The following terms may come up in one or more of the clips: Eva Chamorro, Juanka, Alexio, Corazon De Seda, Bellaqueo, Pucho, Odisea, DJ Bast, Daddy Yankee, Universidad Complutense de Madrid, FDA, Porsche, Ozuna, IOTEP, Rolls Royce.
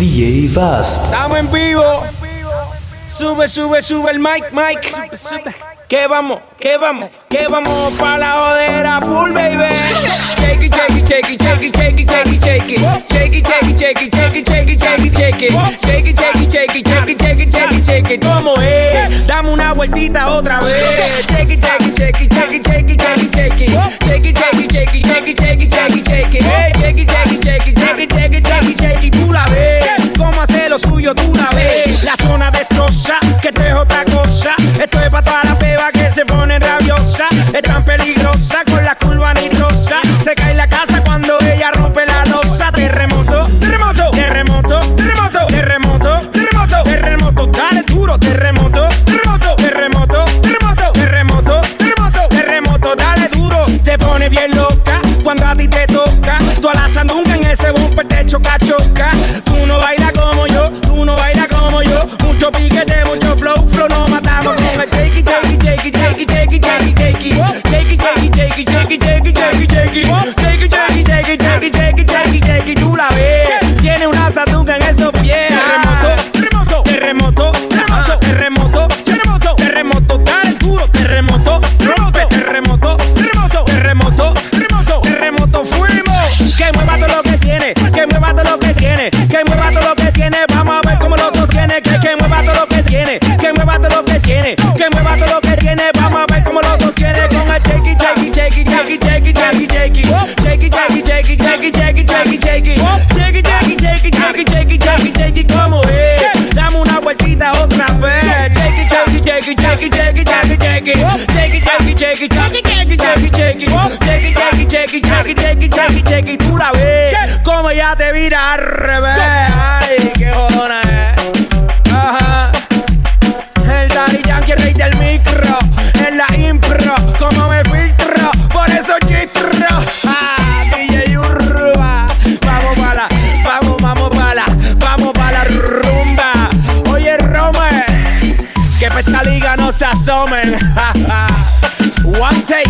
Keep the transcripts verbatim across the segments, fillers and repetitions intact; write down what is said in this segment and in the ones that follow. D J Bast. Estamos en vivo. Sube, sube, sube el mic, mic. Sube, sube. Que vamos, que vamos, que vamos pa' la jodera full, baby. Shake it, shake it, shake it, shake it, shake it, shake it, shake it. Shake it, shake it, shake it, shake it, shake it, shake it, shake it. Shake it, shake it, shake it, shake it, shake it, shake it, shake it. ¿Cómo es? Dame una vueltita otra vez. Shake it, shake it, shake it, shake it, shake it, shake it, shake it. Shake it, shake it, shake it, shake it, shake it, shake it, shake it. Shake it, shake it, shake it, shake it, shake it, shake it, shake it. Tú la ves, cómo hace lo suyo, tú la ves. La zona destroza, que esto es otra cosa. Esto es pa' toda la peba que se pone rabiosa, es tan peligrosa, con la curva nitrosa. Se cae la casa cuando ella rompe la losa. Terremoto, terremoto, terremoto, terremoto, terremoto, terremoto, terremoto, dale duro, terremoto, terremoto, terremoto, terremoto, terremoto, terremoto, terremoto, dale duro. Te pone bien loca cuando a ti te toca. Tú a la sandunga en ese bumper te choca, choca. Tú no bailas como yo, tú no bailas como yo. Mucho piquete, mucho flow, flow, no matamos con el take it, take it. Take it, take it, take it, take it. Take it, take it, take it, take it, take it, take it, take it. Take it, take it, take it, take it, take it, take it, take it. Tú la ves, tiene una sandunga en esos pies. Terremoto, terremoto, terremoto, terremoto, terremoto, terremoto, dale duro, terremoto, terremoto, terremoto, terremoto, terremoto, terremoto, terremoto, fuimos. Que mueva todo lo que tiene, que mueva todo lo que tiene, que mueva todo lo que tiene. Vamos a ver cómo lo sostiene, que que mueva todo lo que tiene, que mueva todo lo que tiene, que mueva todo lo que. Vamos a ver cómo lo sostiene con el shake it, shake it, shake it, shake it, shake it, shake it, shake it, shake it, shake it, shake it, shake it, shake it, shake it, shake it, shake it, shake it, shake it, shake it, shake it, como es. Dame una vueltita otra vez. Shake it, shake it, shake it, shake it, shake it, shake it, shake it, shake it, shake it, shake it, shake it, shake it, shake it, shake it. Tú la ves como ya te vira al revés. Ay, qué jodona es. Ajá. El Daddy Yankee, el rey del micro, en la impro, como me filtro, por eso chistro. Ah, D J Urba, vamos para, vamos, vamos para, vamos para la rumba. Oye, Rome, que pa' esta liga no se asomen. One take.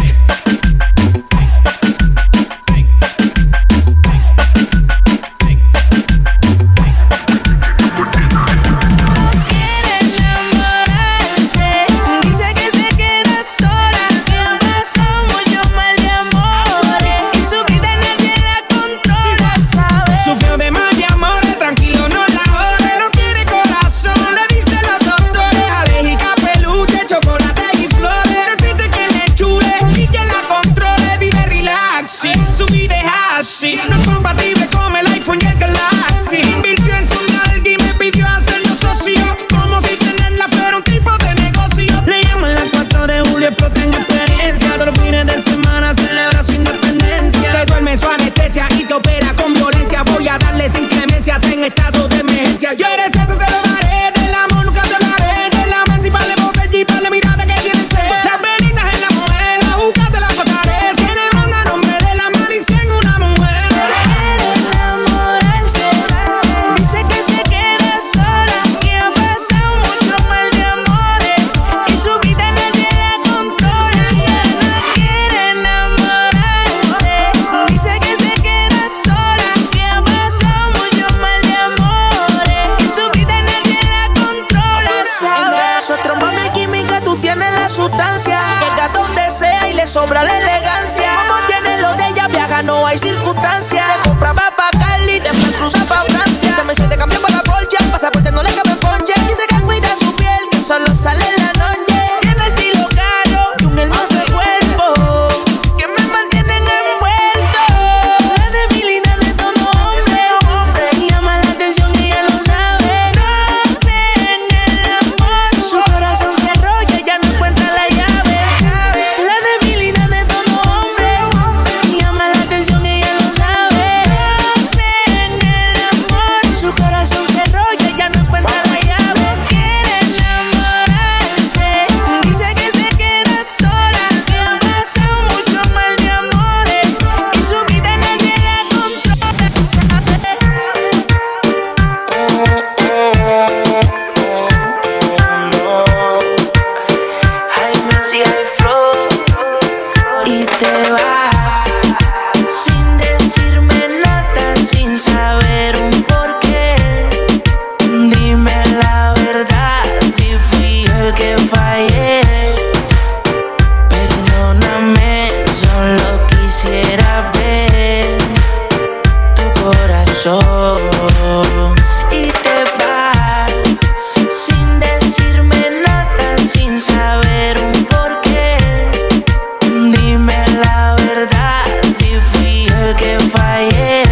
Sobra la elegancia, como tiene lo de ella, viaja, no hay circunstancia. Te compraba pa' Cali, después cruza pa' Francia. También se te cambia pa' la Porsche, pasaporte no le cabe en ponche. Dice que cuida su piel, que solo sale en la noche. Tiene estilo caro y un hermoso cuerpo que me mantienen envuelto. La debilidad de todo hombre, y llama la atención y ella lo sabe. No tenga el amor, su corazón se enrolla, ella no encuentra la llave. La debilidad de todo hombre, llama la atención y ella lo sabe. corazón. Y te vas sin decirme nada, sin saber un porqué. Dime la verdad, si fui yo el que fallé.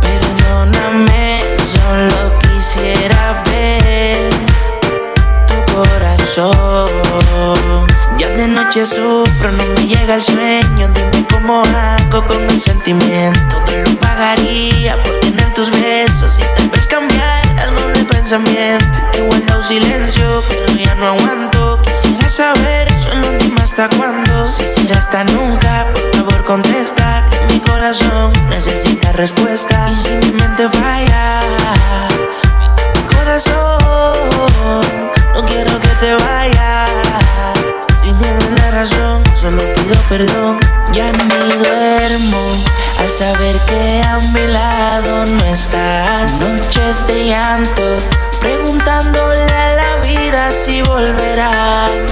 Perdóname, solo quisiera ver tu corazón. Ya de noche sufro, no me llega el sueño. Dime cómo hago con mi sentimiento. Todo lo pagaría por tener tus besos. Si te ves cambiar algo de pensamiento, he guardado silencio, pero ya no aguanto. Quisiera saber, solo dime hasta cuándo. Si será hasta nunca, por favor contesta, que mi corazón necesita respuesta. Y si mi mente falla, mi corazón, no quiero que te vayas. Tienes la razón, solo pido perdón. Ya ni duermo al saber que a mi lado no estás. Noches de llanto, preguntándole a la vida si volverá.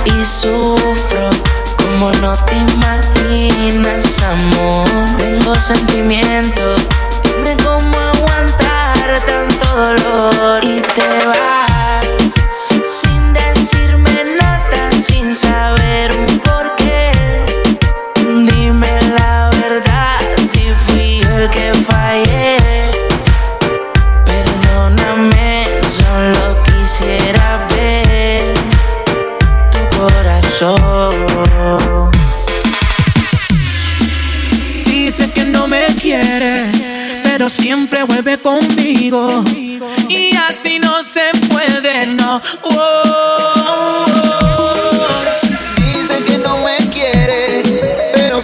Y sufro como no te imaginas, amor. Tengo sentimiento, dime cómo aguantar tanto dolor. Y te vas sin decirme nada, sin saber un porqué. Dime la verdad, si fui yo el que fallé. Perdóname, solo quisiera ver tu corazón. Dices que no me quieres, pero siempre vuelve conmigo. Y así no se puede, no. Oh.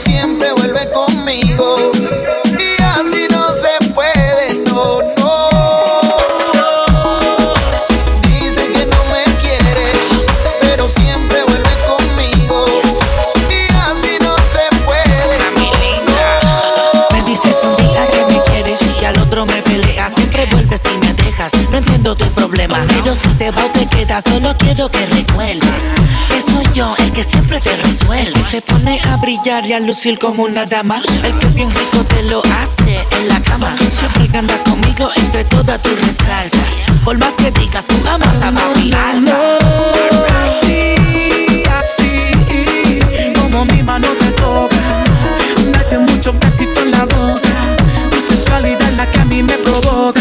Siempre vuelve conmigo y así no se puede, no, no. Dice que no me quiere, pero siempre vuelve conmigo y así no se puede, no, no. Me dices un día que me quieres y al otro me peleas. Siempre vuelves y me dejas, no entiendo tu problema. Pero si te vas o te quedas, solo quiero que recuerdes que soy yo el que siempre te resuelve. Te pone a brillar y a lucir como una dama. El que bien rico te lo hace en la cama. Siempre que anda conmigo, entre todas tus resaltas. Por más que digas, tú amas a papi alma. Así, así, como mi mano te toca. Date muchos besitos en la boca. Tu sexualidad es la que a mí me provoca.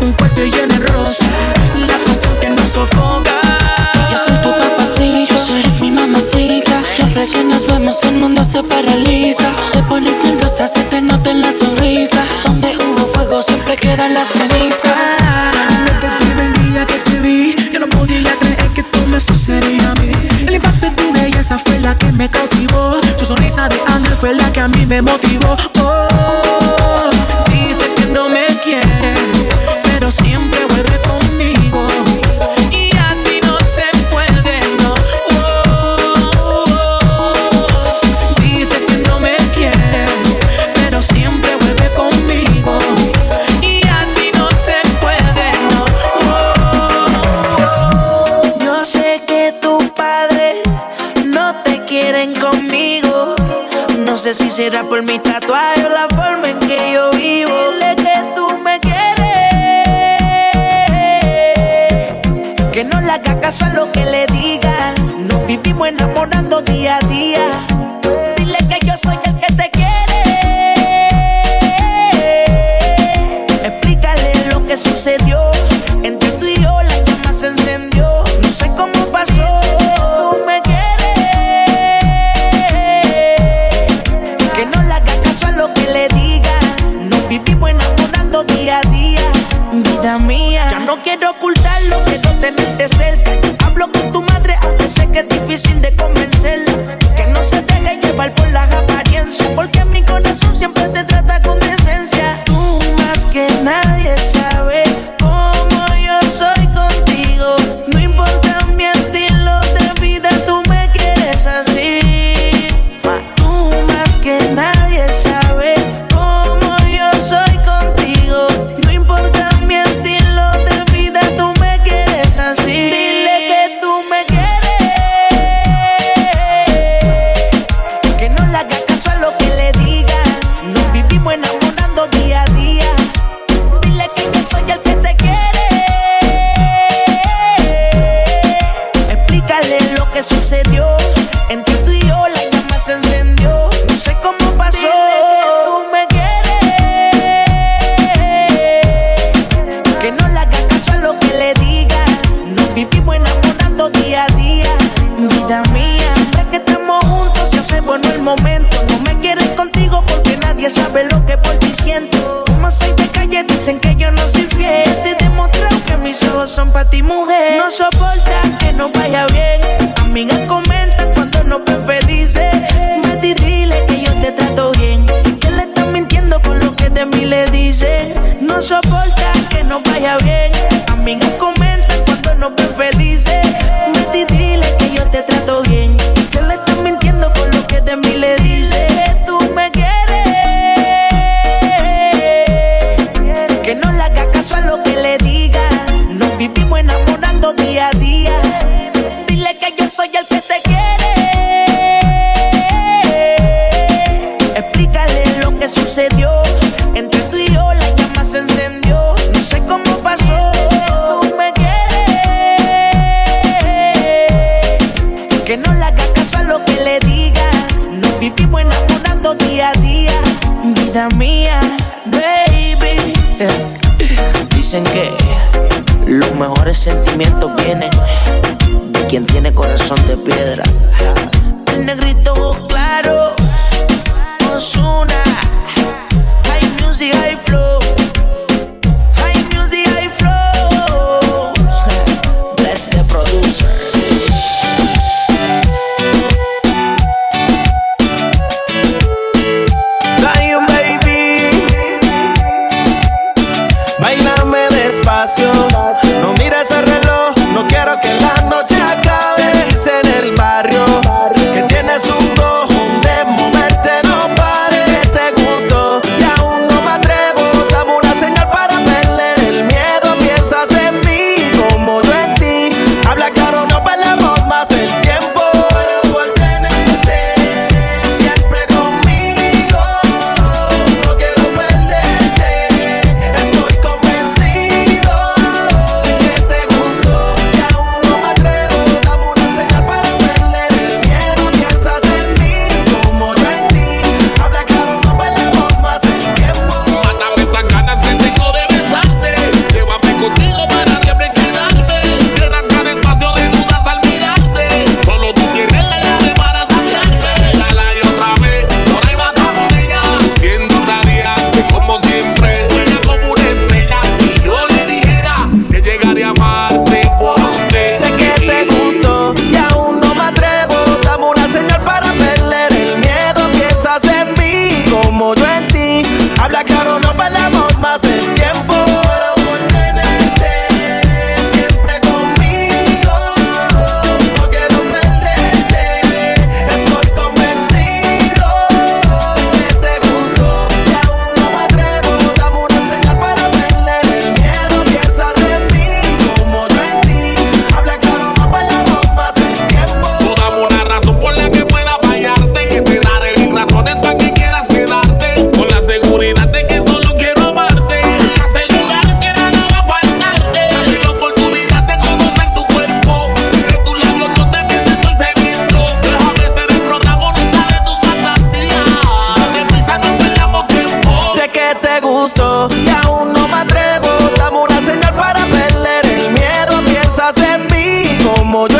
Un cuerpo lleno de rosa, la pasión que nos sofoca. Yo soy tu papacito, tú eres mi mamacita. Siempre que nos vemos el mundo se paraliza. Te pones nerviosa, se te nota en la sonrisa. Donde hubo fuego siempre queda la ceniza. Desde el primer día que te vi, yo no podía creer que tú me sucedías a mí. El impacto de tu belleza fue la que me cautivó. Tu sonrisa de ángel fue la que a mí me motivó. Oh, dice que no me quiere, pero siempre vuelve conmigo y así no se puede, no. Oh, oh, oh. Dice que no me quieres, pero siempre vuelve conmigo y así no se puede, no. Oh, oh. Yo sé que tus padres no te quieren conmigo. No sé si será por mi tatuaje o la forma en que yo vivo. Dile que tú me quieres, que no le haga caso a lo que le diga. Nos vivimos enamorando día a día. Dile que yo soy el que te quiere. Explícale lo que sucedió. Entre tú y yo la llama se encendió. No sé cómo pasó. Tú me quieres, que no le haga caso a lo que le diga. Nos vivimos enamorando día a día. Vida mía, ya no quiero ocultarlo, quiero tenerte cerca. Yo hablo con tu madre, aunque sé que es difícil de convencerla. Que no se deje llevar por las apariencias, porque mi corazón siempre te trata con decencia. Tú más que nadie sabes cómo yo soy contigo. No importa mi estilo de vida, tú me quieres así. Tú más que nadie sabes cómo yo soy contigo. No importa mi estilo de vida, tú me quieres así. Dile que tú me quieres, sucedió. Entre tú y yo la llama se encendió. No sé cómo pasó. Dile que tú me quieres, que no le haga caso a lo que le diga. Nos vivimos enamorando día a día. Vida mía, siempre que estamos juntos se hace bueno el momento. No me quieres contigo porque nadie sabe lo que por ti siento. Como soy de calle dicen que yo no soy fiel. Te he demostrado que mis ojos son pa' ti, mujer. No soporta que no vaya bien. Amigas comentan cuando nos ven felices. Mati, dile que yo te trato bien. Que le estás mintiendo con lo que de mí le dices. No soporta que no vaya bien. Amigas comentan cuando nos ven felices. Mati, dile que yo te trato bien. Que le estás mintiendo con lo que de mí le dices. Tú me quieres, que no le haga caso a lo que le diga. Nos vivimos enamorando día a día. Que yo soy el que te quiere. Explícale lo que sucedió. Entre tú y yo la llama se encendió. No sé cómo pasó. Tú me quieres, que no le haga caso a lo que le diga. Nos vivimos enamorando día a día. Vida mía, baby. Dicen que los mejores sentimientos vienen quien tiene corazón de piedra. El negrito claro, Ozuna. High music, high flow. High music, high flow. Bless the producer. Damn, baby. Báilame despacio. No mires el reloj. No quiero que la noche acabe. Se dice en el barrio que tienes un don de moverte, no pares. Sé que te gustó y aún no me atrevo. Dame una señal para perder el miedo. Piensas en mí como yo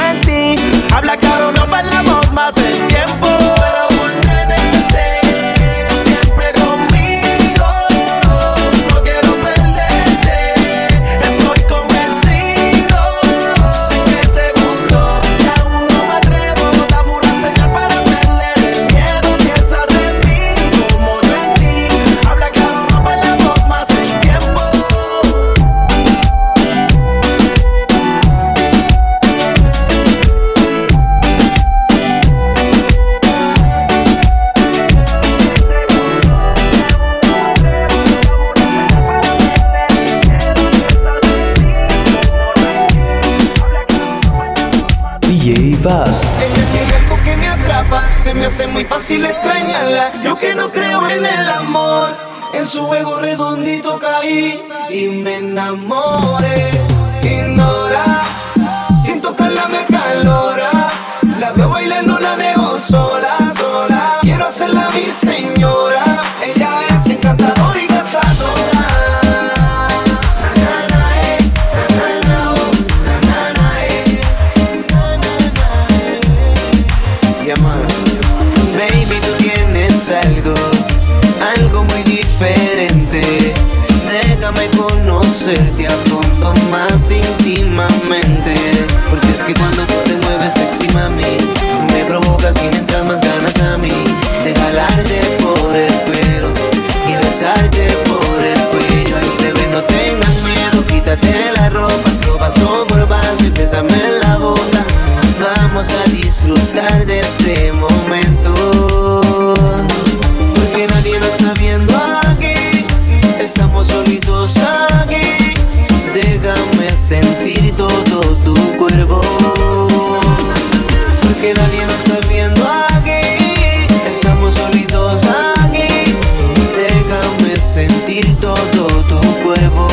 en ti. Habla claro, no perdamos más el tiempo. Pero por tenerte siempre conmigo, no quiero perderte. Estoy convencido. Sé que te gustó. D J Bast. Ella tiene algo que me atrapa, se me hace muy fácil extrañarla. Yo que no creo en el amor, en su juego redondito caí y me enamoré. Ignora, sin tocarla me calora. La llamar. Baby, tú tienes algo, algo muy diferente. Déjame conocerte a fondo, más íntimamente. Porque es que cuando tú te mueves sexy, mami, me provocas y me entras más ganas a mí. De jalarte por el pelo y besarte por el cuello. Ay, bebé, no tengas miedo, quítate la ropa, lo paso por vaso y bésame en la boca. Vamos a disfrutar de este momento, porque nadie nos está viendo aquí, estamos solitos aquí. Déjame sentir todo tu cuerpo, porque nadie nos está viendo aquí, estamos solitos aquí. Déjame sentir todo tu cuerpo.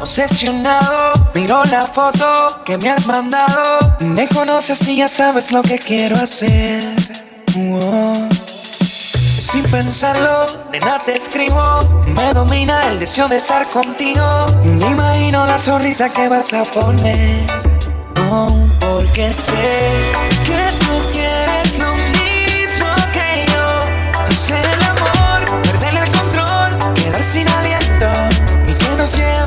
Obsesionado, miro la foto que me has mandado. Me conoces y ya sabes lo que quiero hacer. Wow. Sin pensarlo, nena, te escribo. Me domina el deseo de estar contigo. Me imagino la sonrisa que vas a poner. Oh, porque sé que tú quieres lo mismo que yo. Hacer el amor, perder el control, quedar sin aliento y que nos lleve.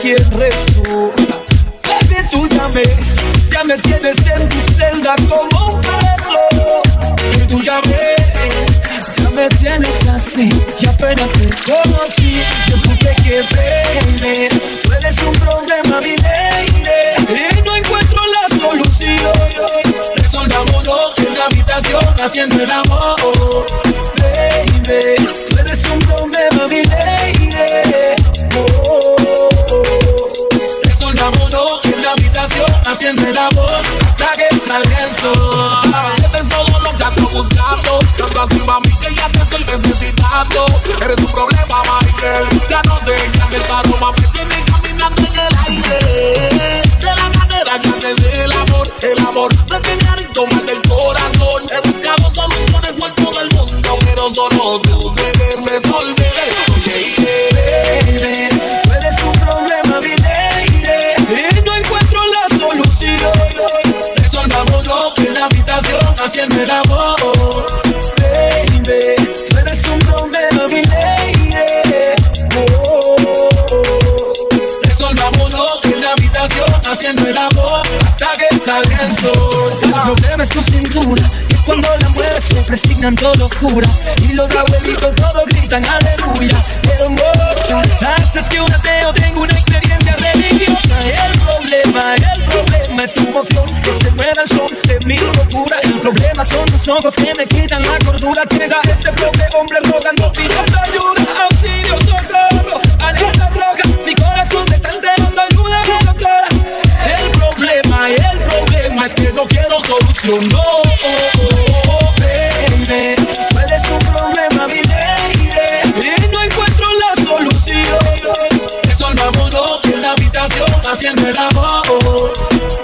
quien resulta. Baby, tú ya me, ya me tienes en tu celda como un perro. Y tú ya me, ya me tienes así, ya apenas te conocí. Yo supe que, baby, tú eres un problema, mi lady. Y no encuentro la solución. Resolvámonos en la habitación haciendo el amor. Baby, tú eres un problema, mi lady. Oh, oh, oh. Resolvámonos en la habitación haciendo el amor hasta que salga el sol. Este es todo lo que ando buscando. Tanto así, mami, que ya te estoy necesitando. Eres un problema, Michael. Ya no sé qué hacer para más. Me tienes caminando en el aire. De la manera que haces el amor. El amor me tiene adicto mal del corazón. He buscado soluciones por todo el mundo, pero solo tú puedes resolver. Okay, yeah. Baby, tú eres un problema, mi lady. Y no encuentro la solución. Resolvámonos en la habitación haciendo el amor. Baby, tú eres un problema, mi lady. Oh, oh, oh. Resolvámonos en la habitación haciendo el amor hasta que salga el sol. El problema es tu cintura. Cuando la mueves siempre signan todo locura. Y los abuelitos todos gritan aleluya. Pero moza, haces que un ateo tenga una experiencia religiosa. El problema, el problema es tu emoción que se mueve al son de mi locura. El problema son tus ojos que me quitan la cordura. Tienes a este pobre hombre rogando pidiendo ayuda. Auxilio, socorro, alerta roja. Mi corazón te está enterando, ayúdame, doctora. El problema, el problema es que no quiero solución, no. Haciendo el amor,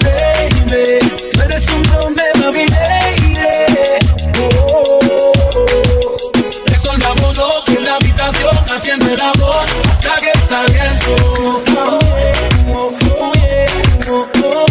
baby, tú eres un problema, mi lady. Oh, oh, oh. Resolvámonos en la habitación haciendo el amor hasta que salga el sol. Oh, oh, oh, yeah. Oh, oh,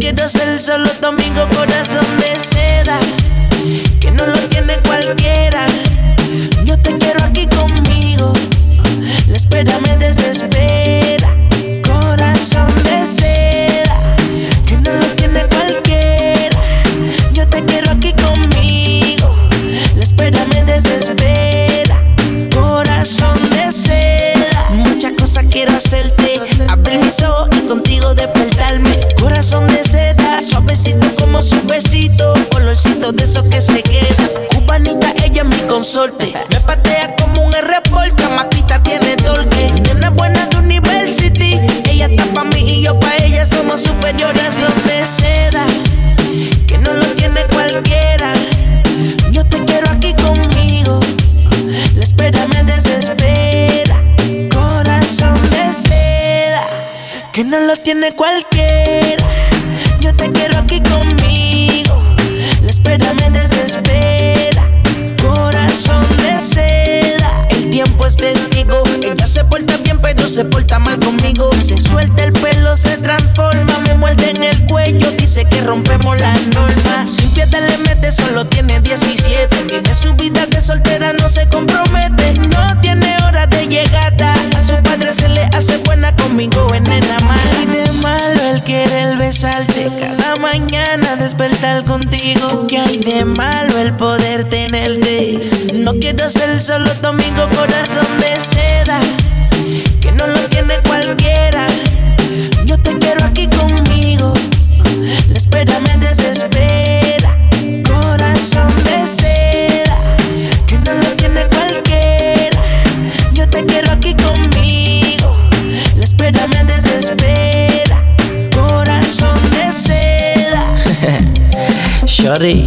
quiero ser solo tu amigo, corazón de seda, que no lo tiene cualquiera. Yo te quiero aquí conmigo, la espera me desespera. Corazón de seda, que no lo tiene cualquiera. Yo te quiero aquí conmigo, la espera me desespera. Corazón de seda, muchas cosas quiero hacerte. Abrir mis ojos y contigo despertarme. Corazón de seda, suavecito como su besito, olorcito de esos que se quedan. Cubanita, ella es mi consorte, me patea como un R-Porta, maquita tiene torque. Nena buena de University, ella está pa' mí y yo pa' ella, somos superiores. Corazón de seda, que no lo tiene cualquiera. Yo te quiero aquí conmigo, la espera me desespera. Corazón de seda, que no lo tiene cualquiera. Yo te quiero aquí conmigo, la espera me desespera. Corazón de seda, el tiempo es testigo. Ella se porta bien pero se porta mal conmigo. Se suelta el pelo, se transforma, me muerde en el cuello. Dice que rompemos las normas. Sin piedad le mete, solo tiene diecisiete. Vive su vida de soltera, no se compromete. No tiene hora de llegada, a su padre se le hace buena, conmigo es nena mala. Y de malo el querer besarte, cada mañana despertar contigo. Que hay de malo el poder tenerte. No quiero ser solo tu amigo, corazón de seda, que no lo tiene cualquiera. Yo te quiero aquí conmigo, la espera me desespera. Corazón de seda, que no lo tiene cualquiera. Yo te quiero aquí conmigo, Shorty,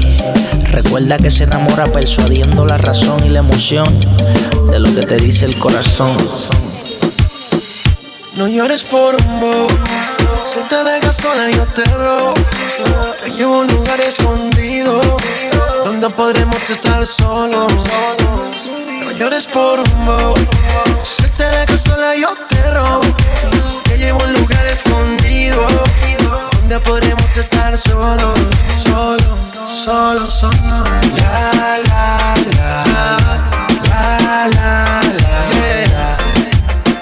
recuerda que se enamora persuadiendo la razón y la emoción de lo que te dice el corazón. No llores por un bobo, si te dejas sola yo te robo. Te llevo a un lugar escondido donde podremos estar solos. No llores por un bobo, si te dejas sola yo te robo. Te llevo a un lugar escondido donde podremos estar solos, solos, solos, solos. La, la, la, la, la, la, yeah.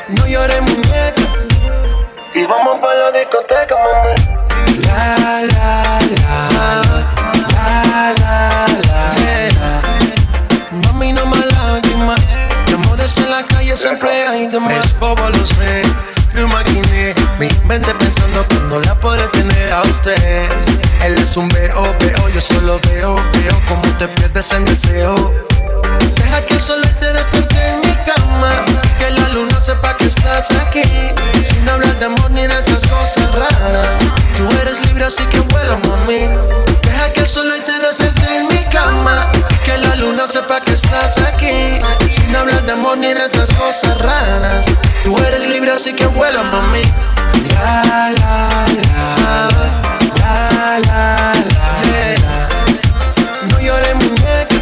No llores muñeca y vamos pa' la discoteca, mami. La, la, la, la, la, la, yeah. Mami, no más lágrimas, de amores en la calle siempre hay de más. Es bobo, lo sé, lo imaginé. Mi mente pensando cuando la podré tener a usted. Él es un veo, veo, yo solo veo, veo como te pierdes en deseo. Deja que el sol te despierte en mi cama, que la luna sepa que estás aquí. Sin hablar de amor ni de esas cosas raras, tú eres libre así que vuela, mami. Deja que el sol te despierte en mi cama, que la luna sepa que estás aquí. Sin hablar de amor ni de esas cosas raras, tú eres libre así que vuela, mami. La, la, la, la, la, la, la. No llores muñeca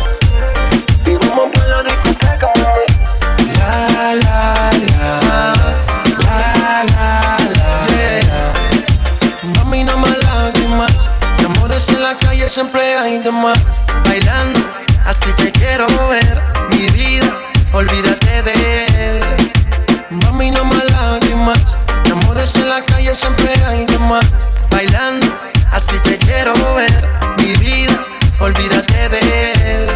y vamos por la discoteca, mami. La, la, la, la, la, la. Mami, no más lágrimas, de amores en la calle siempre hay de más. Bailando, así te quiero ver, mi vida, olvídate de él. Mami, no más lágrimas, de amores en la calle siempre hay de más. Bailando, así te quiero ver, mi vida, olvídate de él.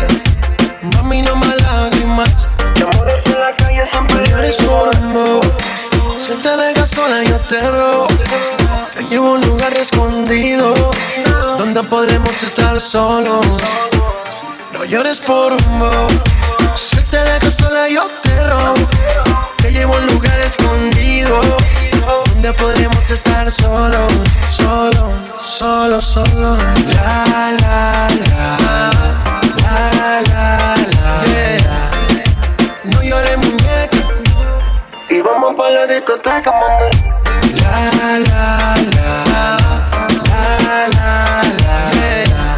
Mami, no más lágrimas, de amores en la calle siempre llores por amor. Si te dejas sola yo te robo, te llevo a un lugar escondido donde podremos estar solos. No llores por amor, si te dejas sola yo te robo. Te llevo a un lugar escondido donde podremos estar solos, solo, solo, solo. La, la, la, la, la, la, yeah. No llores muñeca y vamos pa' la discoteca, mami. La, la, la, la, la, la, yeah.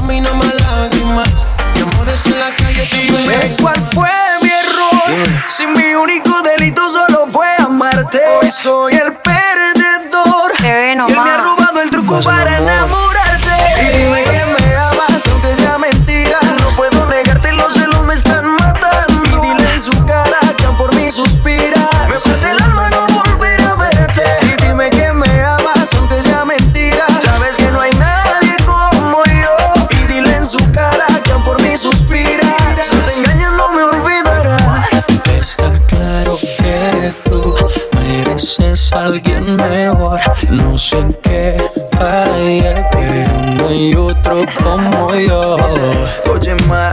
Mami, no más lágrimas, de amores en la calle siempre. ¿Ves cuál fue mi error? Yeah. Si mi único delito solo fue amarte. Hoy soy el perdedor, eh, no, y él ma. me ha robado el truco Vaya para amor. enamorarte. Y dime que me amas aunque sea mentira. No puedo negarte, los celos me están matando. Y dile en su cara que por mí suspiras. Me parte el alma no volver a verte. Y dime que me amas aunque sea mentira. Sabes que no hay nadie como yo. Y dile en su cara que por mí suspiras. Si te engañas no me olvidarás. Está claro que tú mereces a alguien mejor. No sé en qué fallé, pero no hay otro como yo. Oye, ma,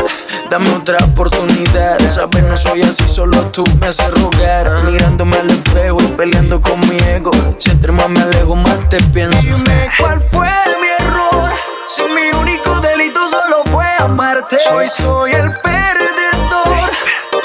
dame otra oportunidad. Sabes, no soy así, solo tú me haces rogar. Mirándome al espejo y peleando con mi ego. Si entre más me alejo, más te pienso. Dime cuál fue mi error. Si mi único delito solo fue amarte. Hoy soy el perdedor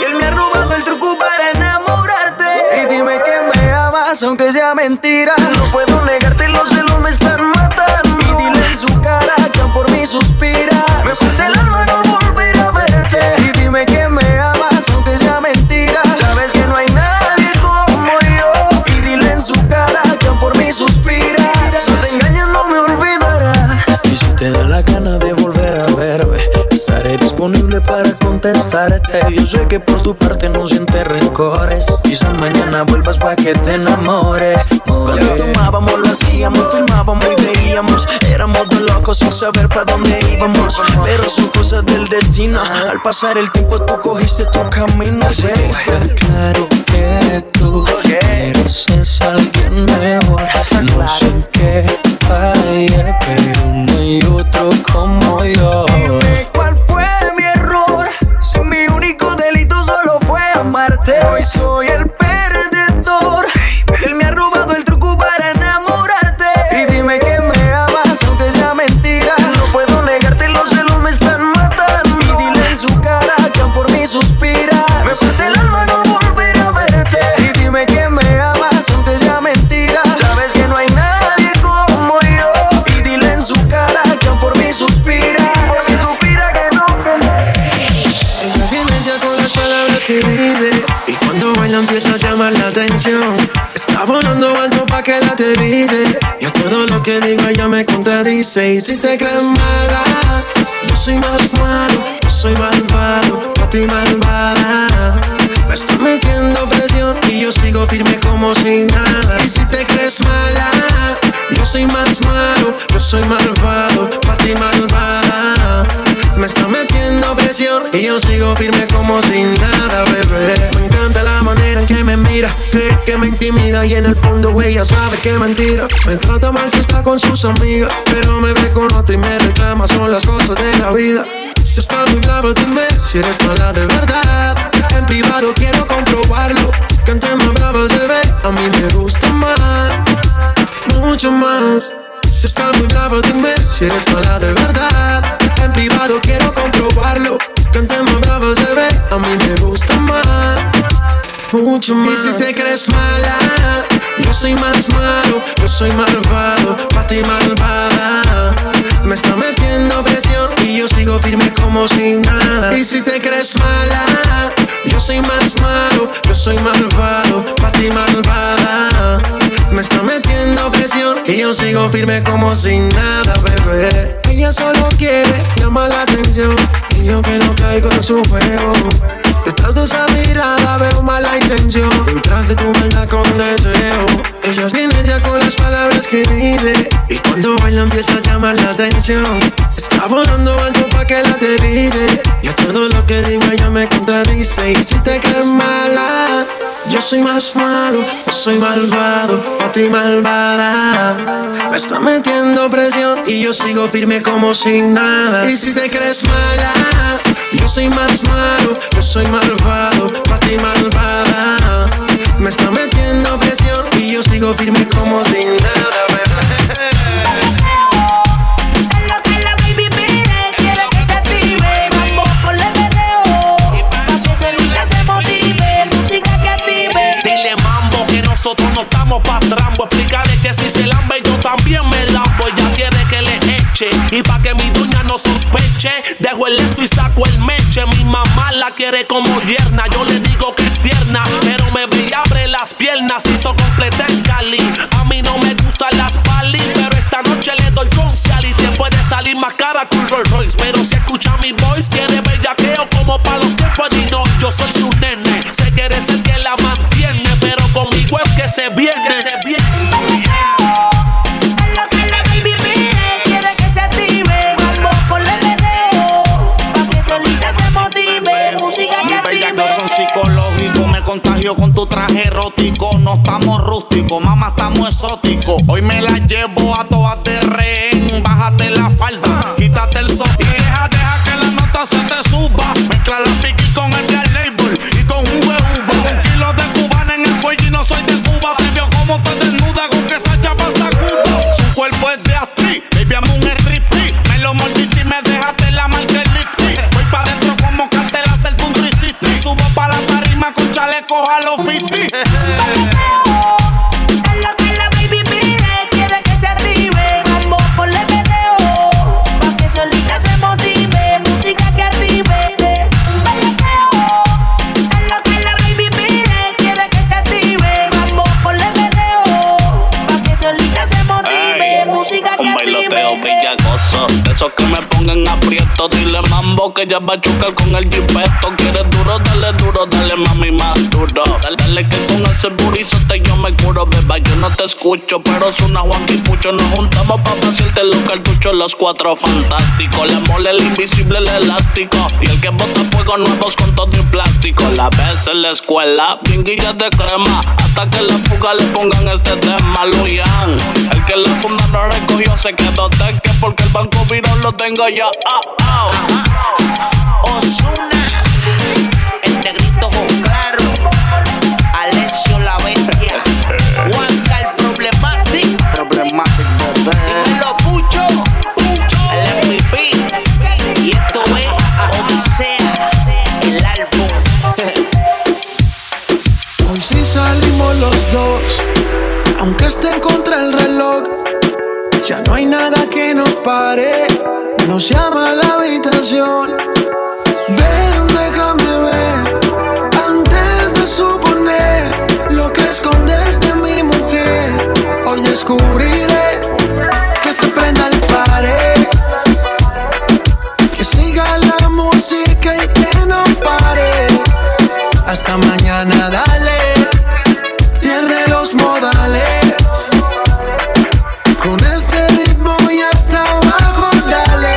y él me ha robado el truco para enamorarte. Y dime que me amas aunque sea mentira. No puedo negarte, los celos me están matando. Y dile en su cara que por mí suspiras. Me parte el alma no volver a verte. Y dime que me amas aunque sea mentira. Sabes que no hay nadie como yo. Y dile en su cara que por mí suspiras. Si te engañas no me olvidarás. Y si te da la gana de volver a verme, estaré disponible para contestarte. Yo sé que por tu parte no sientes rencores. Quizás mañana vuelvas pa' que te enamores. Cuando tomábamos lo hacíamos, filmábamos y veíamos. Éramos dos locos sin saber pa' dónde íbamos. Pero son cosas del destino. Al pasar el tiempo tú cogiste tu camino, ¿ves? Está claro que tú mereces a alguien mejor. No sé que fallé, pero no hay otro como yo. Dime cuál fue mi error. Si mi único delito solo fue amarte. Hoy soy el perdedor y él me ha robado el truco para enamorarte. Y dime que me amas aunque sea mentira. No puedo Abonando alto pa' que la aterrice. Y a todo lo que digo ella me contradice. Y si te crees mala, yo soy más malo, yo soy malvado, pa' ti malvada. Me está metiendo presión y yo sigo firme como si nada. Y si te crees mala, yo soy más malo, yo soy malvado, pa' ti malvada. Me está metiendo presión y yo sigo firme como sin nada, bebé. Me encanta la manera en que me mira, cree que me intimida y en el fondo ella sabe que mentira. Me trata mal si está con sus amigas, pero me ve con otra y me reclama, son las cosas de la vida. Si estás muy bravo dime si eres mala de verdad, en privado quiero comprobarlo. Que entre más brava se ve, a mí me gusta más, mucho más. Si estás muy bravo dime si eres mala de verdad, en privado quiero comprobarlo. Que entre más brava se ve, a mí me gusta más, mucho más. Y si te crees mala, yo soy más malo, yo soy malvado, pa' ti malvada. Me está metiendo presión y yo sigo firme como sin nada. Y si te crees mala, yo soy más malo, yo soy malvado, pa' ti malvada. Me está metiendo presión y yo sigo firme como sin nada, bebé. Ella solo quiere llamar la atención y yo que no caigo en su juego. Detrás de esa mirada veo mala intención, detrás de tu maldad con deseo. Ella es bien hecha con las palabras que dice y cuando baila empieza a llamar la atención. Está volando alto pa' que la aterrice y a todo lo que digo ella me contradice. Y si te crees mala, yo soy más malo, yo soy malvado, pa' ti malvada. Me está metiendo presión y yo sigo firme como sin nada. Y si te crees mala, yo soy más malo, yo soy malvado, pa' ti malvada. Me está metiendo presión y yo sigo firme como sin nada, bebé. Nosotros no estamos pa' trambo, explícale que si se lambe yo también me lambo. Ella quiere que le eche y pa' que mi dueña no sospeche, dejo el leso y saco el meche. Mi mamá la quiere como yerna, yo le digo que es tierna, pero me ve y abre las piernas, hizo completa el cali. A mí no me gustan las pali, pero esta noche le doy con sal y te puede salir más cara que un Rolls Royce. Pero si escucha mi voice, quiere bellaqueo como pa' los tiempos de no. Yo soy su nene, se quiere ser que la mantiene, pero conmigo es que se viene, se viene. Es lo que la baby pide, quiere que se active. Vamos por el peleo, pa' que solita se motive. Música que active. Mis son psicológicos, me contagio con tu traje erótico. No estamos rústicos, mamá, estamos exóticos. Hoy me la llevo a todas de rehén. Bájate la falda, quítate el sopa. Y deja, deja que la nota se te suba. Mezcla la piqui con el black label y con un huevo. Un kilo de cubana en el cuello y no soy de Cuba. Te veo como te desnuda con que esa chapa sacuda. Su cuerpo es de actriz, baby, hazme un striptease. Me lo mordiste y me dejaste la marca el lipstick. Voy pa' dentro como cartel a hacerte un three sixty. Y subo pa' la tarima con chaleco a los fifty. Eso que me pongan aprieto, dile mambo que ya va a chocar con el jipeto. Quieres duro, dale duro, dale mami más duro. Dale, dale que con ese burizote yo me curo, beba, yo no te escucho. Pero es una Juanka y Pucho, nos juntamos pa' pasarte los cartuchos, los cuatro fantásticos. Le mole el invisible, el elástico y el que bota fuego nuevos con todo y plástico. La ves en la escuela, bien guilla de crema, hasta que la fuga le pongan este tema. Luyan, el que la funda no recogió, se quedó de que porque el banco vino. No lo tengo yo, oh, oh. Ozuna, el negrito con claro, Alexio la bestia, Juanka el problemático, problemático, y lo pucho, el M V P, y esto es Odisea, el álbum. Hoy sí salimos los dos, aunque esté contra el reloj, ya no hay nada que nos pare. Nos llama a la habitación. Ven, déjame ver, antes de suponer lo que escondes de mi mujer. descubriré. Que se prenda el paré, que siga la música y que no pare. Hasta mañana, dale, pierde los modales. Con este ritmo y hasta abajo, dale.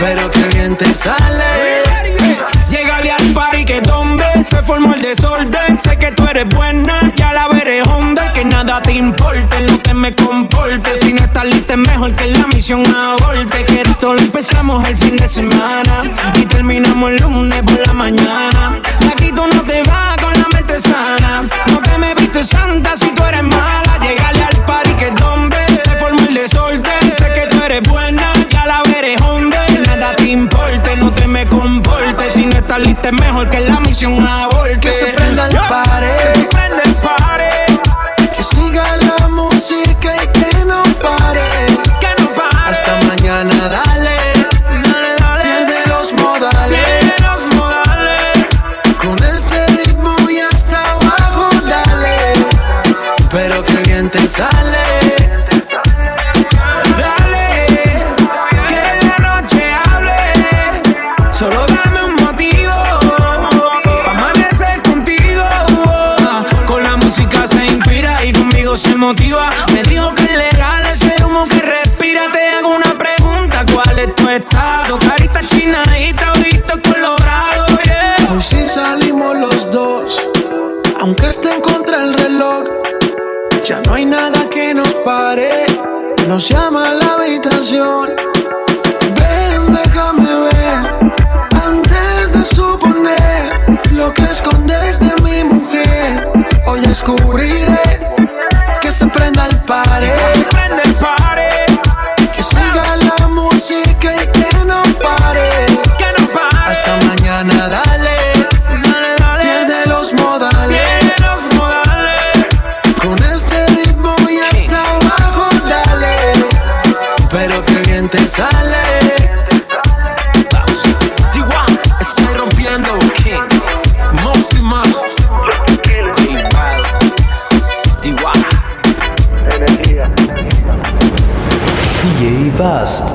Pero que bien te sale. Llegale al party que donde se formó el desorden. Sé que tú eres buena, ya la veré honda. Que nada te importe, lo que me comporte. Si no estás lista es mejor que la misión aborte. Que esto lo empezamos el fin de semana y terminamos el lunes por la mañana. De aquí tú no te vas con la mente sana. No te me viste santa si tú eres mala. Llegale al party que donde se formó el desorden. Sé que tú eres buena, ya la veré honda. Que nada te importe, no te me comporte. Si no estás lista es mejor que la misión aborte. Que se prenda el party. Me dijo que es legal ese humo que respira. Te hago una pregunta, ¿cuál es tu estado? Carita chinadita, ojito colorado, yeah. Hoy sí salimos los dos, aunque esté en contra el reloj. Ya no hay nada que nos pare, nos llama a la habitación. Ven, déjame ver, antes de suponer lo que escondes de mi mujer. Hoy descubriré. Que se prenda el party, que siga la música y que no pare. Hasta mañana, dale, pierde los modales. Con este ritmo y hasta abajo, dale. Pero que bien te sale. Estoy rompiendo, Mostima. D J Bast.